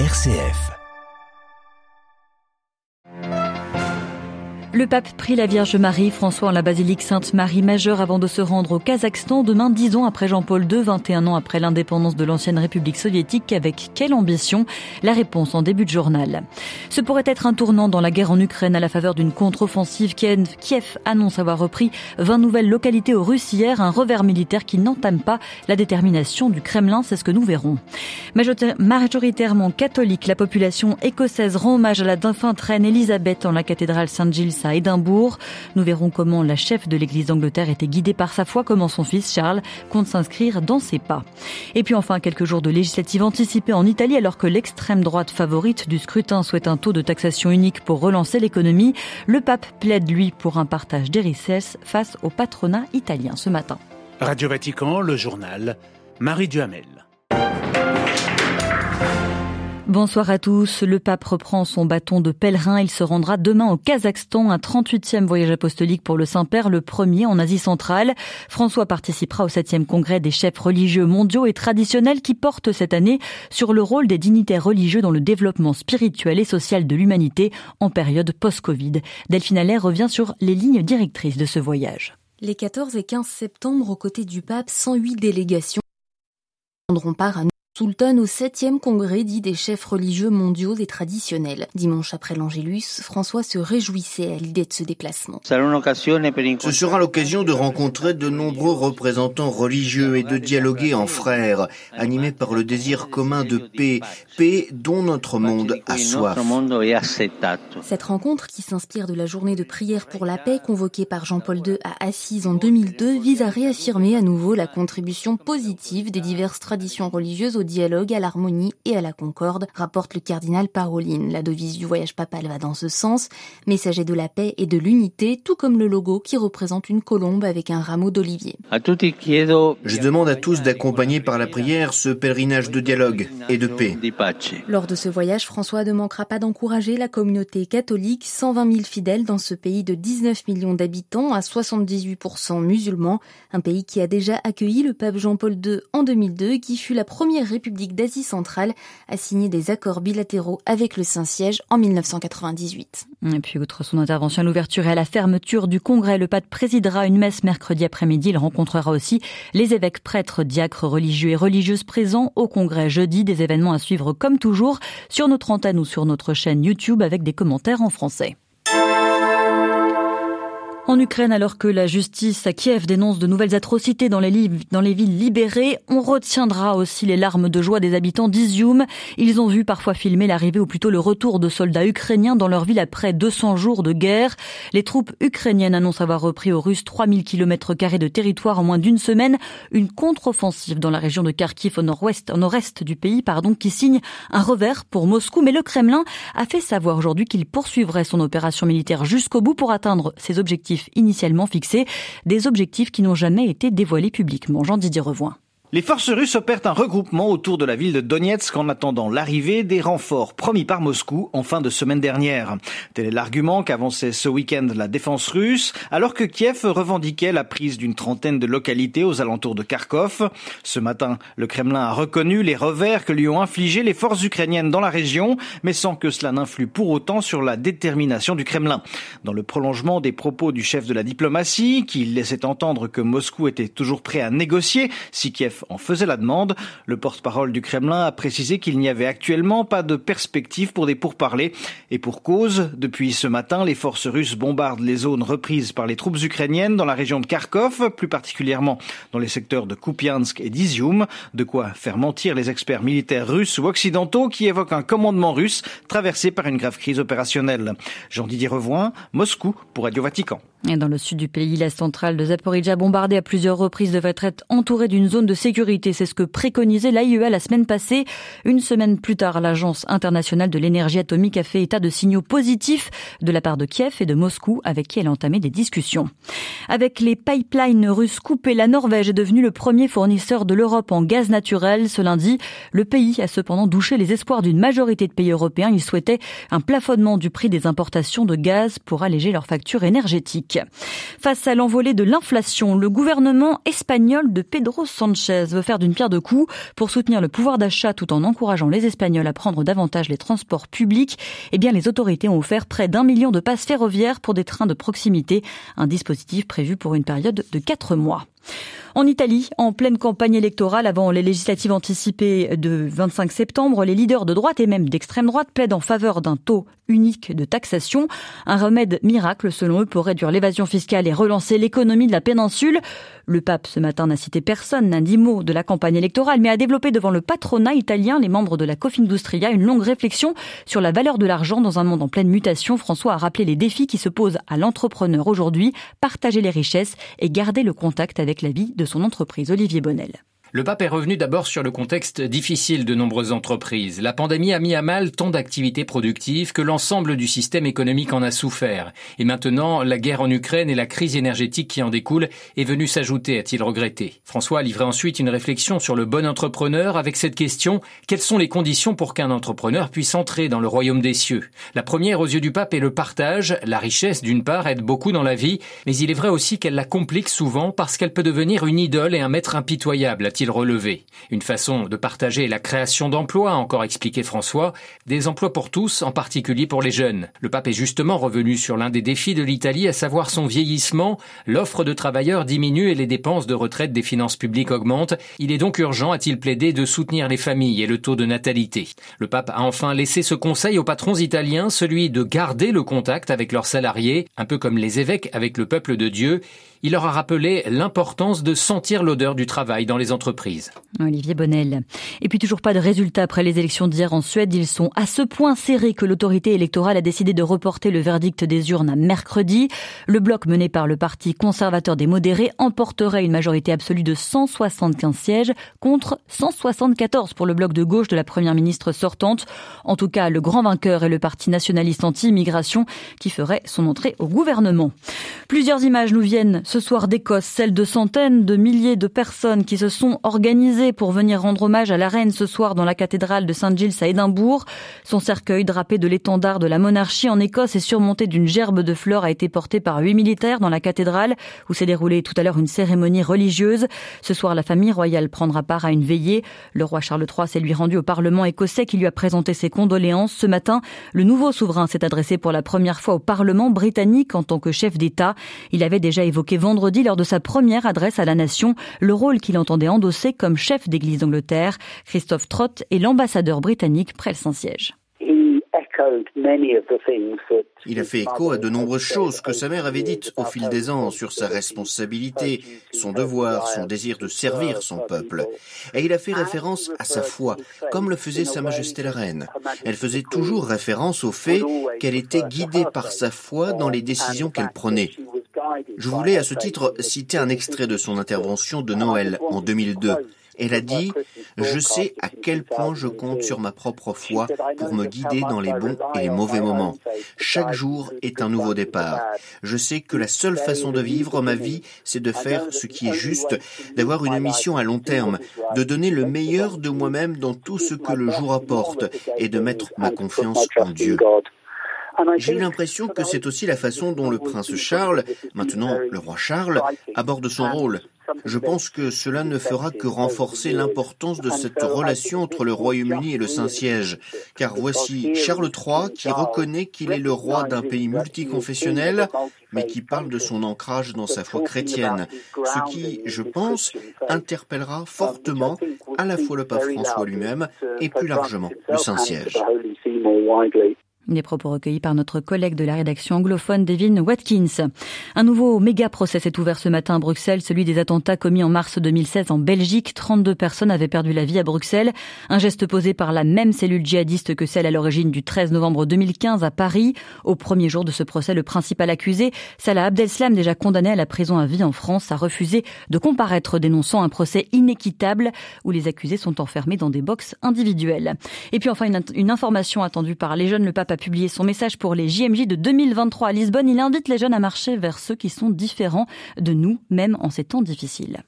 RCF. Le pape prie la Vierge Marie, François en la basilique Sainte-Marie Majeure avant de se rendre au Kazakhstan demain, 10 ans après Jean-Paul II, 21 ans après l'indépendance de l'ancienne République soviétique. Avec quelle ambition? La réponse en début de journal. Ce pourrait être un tournant dans la guerre en Ukraine à la faveur d'une contre-offensive. Kiev annonce avoir repris 20 nouvelles localités aux Russes hier, un revers militaire qui n'entame pas la détermination du Kremlin, c'est ce que nous verrons. Majoritairement catholique, la population écossaise rend hommage à la défunte reine Elisabeth en la cathédrale Saint-Giles à Édimbourg. Nous verrons comment la chef de l'église d'Angleterre était guidée par sa foi, comment son fils Charles compte s'inscrire dans ses pas. Et puis enfin, quelques jours de législatives anticipées en Italie alors que l'extrême droite favorite du scrutin souhaite un taux de taxation unique pour relancer l'économie. Le pape plaide, lui, pour un partage des richesses face au patronat italien ce matin. Radio Vatican, le journal, Marie Duhamel. Bonsoir à tous. Le pape reprend son bâton de pèlerin. Il se rendra demain au Kazakhstan, un 38e voyage apostolique pour le Saint-Père, le premier en Asie centrale. François participera au 7e congrès des chefs religieux mondiaux et traditionnels qui porte cette année sur le rôle des dignitaires religieux dans le développement spirituel et social de l'humanité en période post-Covid. Delphine Allaire revient sur les lignes directrices de ce voyage. Les 14 et 15 septembre, aux côtés du pape, 108 délégations prendront part à Sultan au 7e congrès dit des chefs religieux mondiaux et traditionnels. Dimanche après l'Angélus, François se réjouissait à l'idée de ce déplacement. Ce sera l'occasion de rencontrer de nombreux représentants religieux et de dialoguer en frères, animés par le désir commun de paix, paix dont notre monde a soif. Cette rencontre, qui s'inspire de la journée de prière pour la paix convoquée par Jean-Paul II à Assise en 2002, vise à réaffirmer à nouveau la contribution positive des diverses traditions religieuses dialogue, à l'harmonie et à la concorde, rapporte le cardinal Parolin. La devise du voyage papal va dans ce sens. Messager de la paix et de l'unité, tout comme le logo qui représente une colombe avec un rameau d'olivier. Je demande à tous d'accompagner par la prière ce pèlerinage de dialogue et de paix. Lors de ce voyage, François ne manquera pas d'encourager la communauté catholique, 120 000 fidèles dans ce pays de 19 millions d'habitants à 78% musulmans, un pays qui a déjà accueilli le pape Jean-Paul II en 2002, qui fut la première République d'Asie centrale a signé des accords bilatéraux avec le Saint-Siège en 1998. Et puis, outre son intervention à l'ouverture et à la fermeture du Congrès, le pape présidera une messe mercredi après-midi. Il rencontrera aussi les évêques, prêtres, diacres, religieux et religieuses présents au Congrès jeudi. Des événements à suivre comme toujours sur notre antenne ou sur notre chaîne YouTube avec des commentaires en français. En Ukraine, alors que la justice à Kiev dénonce de nouvelles atrocités dans les villes libérées, on retiendra aussi les larmes de joie des habitants d'Izium. Ils ont vu parfois filmer l'arrivée ou plutôt le retour de soldats ukrainiens dans leur ville après 200 jours de guerre. Les troupes ukrainiennes annoncent avoir repris aux Russes 3000 km² de territoire en moins d'une semaine. Une contre-offensive dans la région de Kharkiv au nord-est du pays, qui signe un revers pour Moscou. Mais le Kremlin a fait savoir aujourd'hui qu'il poursuivrait son opération militaire jusqu'au bout pour atteindre ses objectifs initialement fixés, des objectifs qui n'ont jamais été dévoilés publiquement. Jean-Didier Revoin. Les forces russes opèrent un regroupement autour de la ville de Donetsk en attendant l'arrivée des renforts promis par Moscou en fin de semaine dernière. Tel est l'argument qu'avançait ce week-end la défense russe, alors que Kiev revendiquait la prise d'une trentaine de localités aux alentours de Kharkov. Ce matin, le Kremlin a reconnu les revers que lui ont infligés les forces ukrainiennes dans la région, mais sans que cela n'influe pour autant sur la détermination du Kremlin. Dans le prolongement des propos du chef de la diplomatie, qui laissait entendre que Moscou était toujours prêt à négocier si Kiev en faisait la demande, le porte-parole du Kremlin a précisé qu'il n'y avait actuellement pas de perspective pour des pourparlers. Et pour cause, depuis ce matin, les forces russes bombardent les zones reprises par les troupes ukrainiennes dans la région de Kharkov, plus particulièrement dans les secteurs de Kupiansk et d'Izium. De quoi faire mentir les experts militaires russes ou occidentaux qui évoquent un commandement russe traversé par une grave crise opérationnelle. Jean-Didier Revoin, Moscou pour Radio Vatican. Et dans le sud du pays, la centrale de Zaporizhia, bombardée à plusieurs reprises, devrait être entourée d'une zone de sécurité. C'est ce que préconisait l'AIEA la semaine passée. Une semaine plus tard, l'Agence internationale de l'énergie atomique a fait état de signaux positifs de la part de Kiev et de Moscou, avec qui elle a entamé des discussions. Avec les pipelines russes coupés, la Norvège est devenue le premier fournisseur de l'Europe en gaz naturel. Ce lundi, le pays a cependant douché les espoirs d'une majorité de pays européens. Ils souhaitaient un plafonnement du prix des importations de gaz pour alléger leurs factures énergétiques. publique. Face à l'envolée de l'inflation, le gouvernement espagnol de Pedro Sanchez veut faire d'une pierre deux coups pour soutenir le pouvoir d'achat tout en encourageant les Espagnols à prendre davantage les transports publics. Eh bien, les autorités ont offert près d'1 million de passes ferroviaires pour des trains de proximité, un dispositif prévu pour une période de 4 mois. En Italie, en pleine campagne électorale avant les législatives anticipées de 25 septembre, les leaders de droite et même d'extrême droite plaident en faveur d'un taux unique de taxation. Un remède miracle, selon eux, pour réduire l'évasion fiscale et relancer l'économie de la péninsule. Le pape, ce matin, n'a cité personne, n'a dit mot de la campagne électorale, mais a développé devant le patronat italien, les membres de la Confindustria, une longue réflexion sur la valeur de l'argent dans un monde en pleine mutation. François a rappelé les défis qui se posent à l'entrepreneur aujourd'hui, partager les richesses et garder le contact avec la vie de son entreprise. Olivier Bonnel. Le pape est revenu d'abord sur le contexte difficile de nombreuses entreprises. La pandémie a mis à mal tant d'activités productives que l'ensemble du système économique en a souffert. Et maintenant, la guerre en Ukraine et la crise énergétique qui en découle est venue s'ajouter, a-t-il regretté. François a livré ensuite une réflexion sur le bon entrepreneur avec cette question : quelles sont les conditions pour qu'un entrepreneur puisse entrer dans le royaume des cieux ? La première, aux yeux du pape, est le partage. La richesse, d'une part, aide beaucoup dans la vie, mais il est vrai aussi qu'elle la complique souvent parce qu'elle peut devenir une idole et un maître impitoyable, a-t-il relevé. Une façon de partager la création d'emplois, a encore expliqué François, des emplois pour tous, en particulier pour les jeunes. Le pape est justement revenu sur l'un des défis de l'Italie, à savoir son vieillissement. L'offre de travailleurs diminue et les dépenses de retraite des finances publiques augmentent. Il est donc urgent, a-t-il plaidé, de soutenir les familles et le taux de natalité. Le pape a enfin laissé ce conseil aux patrons italiens, celui de garder le contact avec leurs salariés, un peu comme les évêques avec le peuple de Dieu. Il leur a rappelé l'importance de sentir l'odeur du travail dans les entreprises. Olivier Bonnel. Et puis toujours pas de résultats après les élections d'hier en Suède. Ils sont à ce point serrés que l'autorité électorale a décidé de reporter le verdict des urnes à mercredi. Le bloc mené par le parti conservateur des modérés emporterait une majorité absolue de 175 sièges contre 174 pour le bloc de gauche de la première ministre sortante. En tout cas, le grand vainqueur est le parti nationaliste anti-immigration qui ferait son entrée au gouvernement. Plusieurs images nous viennent ce soir d'Écosse, celle de centaines de milliers de personnes qui se sont organisées pour venir rendre hommage à la reine ce soir dans la cathédrale de Saint-Giles à Édimbourg. Son cercueil drapé de l'étendard de la monarchie en Écosse et surmonté d'une gerbe de fleurs a été porté par 8 militaires dans la cathédrale où s'est déroulée tout à l'heure une cérémonie religieuse. Ce soir, la famille royale prendra part à une veillée. Le roi Charles III s'est lui rendu au Parlement écossais qui lui a présenté ses condoléances. Ce matin, le nouveau souverain s'est adressé pour la première fois au Parlement britannique en tant que chef d'État. Il avait déjà évoqué vendredi, lors de sa première adresse à la nation, le rôle qu'il entendait endosser comme chef d'Église d'Angleterre. Christophe Trott est l'ambassadeur britannique près le Saint-Siège. Il a fait écho à de nombreuses choses que sa mère avait dites au fil des ans sur sa responsabilité, son devoir, son désir de servir son peuple. Et il a fait référence à sa foi, comme le faisait Sa Majesté la Reine. Elle faisait toujours référence au fait qu'elle était guidée par sa foi dans les décisions qu'elle prenait. Je voulais à ce titre citer un extrait de son intervention de Noël en 2002. Elle a dit « Je sais à quel point je compte sur ma propre foi pour me guider dans les bons et les mauvais moments. Chaque jour est un nouveau départ. Je sais que la seule façon de vivre ma vie, c'est de faire ce qui est juste, d'avoir une mission à long terme, de donner le meilleur de moi-même dans tout ce que le jour apporte et de mettre ma confiance en Dieu. » J'ai eu l'impression que c'est aussi la façon dont le prince Charles, maintenant le roi Charles, aborde son rôle. Je pense que cela ne fera que renforcer l'importance de cette relation entre le Royaume-Uni et le Saint-Siège, car voici Charles III qui reconnaît qu'il est le roi d'un pays multiconfessionnel, mais qui parle de son ancrage dans sa foi chrétienne, ce qui, je pense, interpellera fortement à la fois le pape François lui-même et plus largement le Saint-Siège. Des propos recueillis par notre collègue de la rédaction anglophone, Devin Watkins. Un nouveau méga procès s'est ouvert ce matin à Bruxelles, celui des attentats commis en mars 2016 en Belgique. 32 personnes avaient perdu la vie à Bruxelles. Un geste posé par la même cellule djihadiste que celle à l'origine du 13 novembre 2015 à Paris. Au premier jour de ce procès, le principal accusé, Salah Abdeslam, déjà condamné à la prison à vie en France, a refusé de comparaître, dénonçant un procès inéquitable où les accusés sont enfermés dans des boxes individuelles. Et puis enfin, une information attendue par les jeunes. Le pape a publié son message pour les JMJ de 2023 à Lisbonne. Il invite les jeunes à marcher vers ceux qui sont différents de nous, même en ces temps difficiles.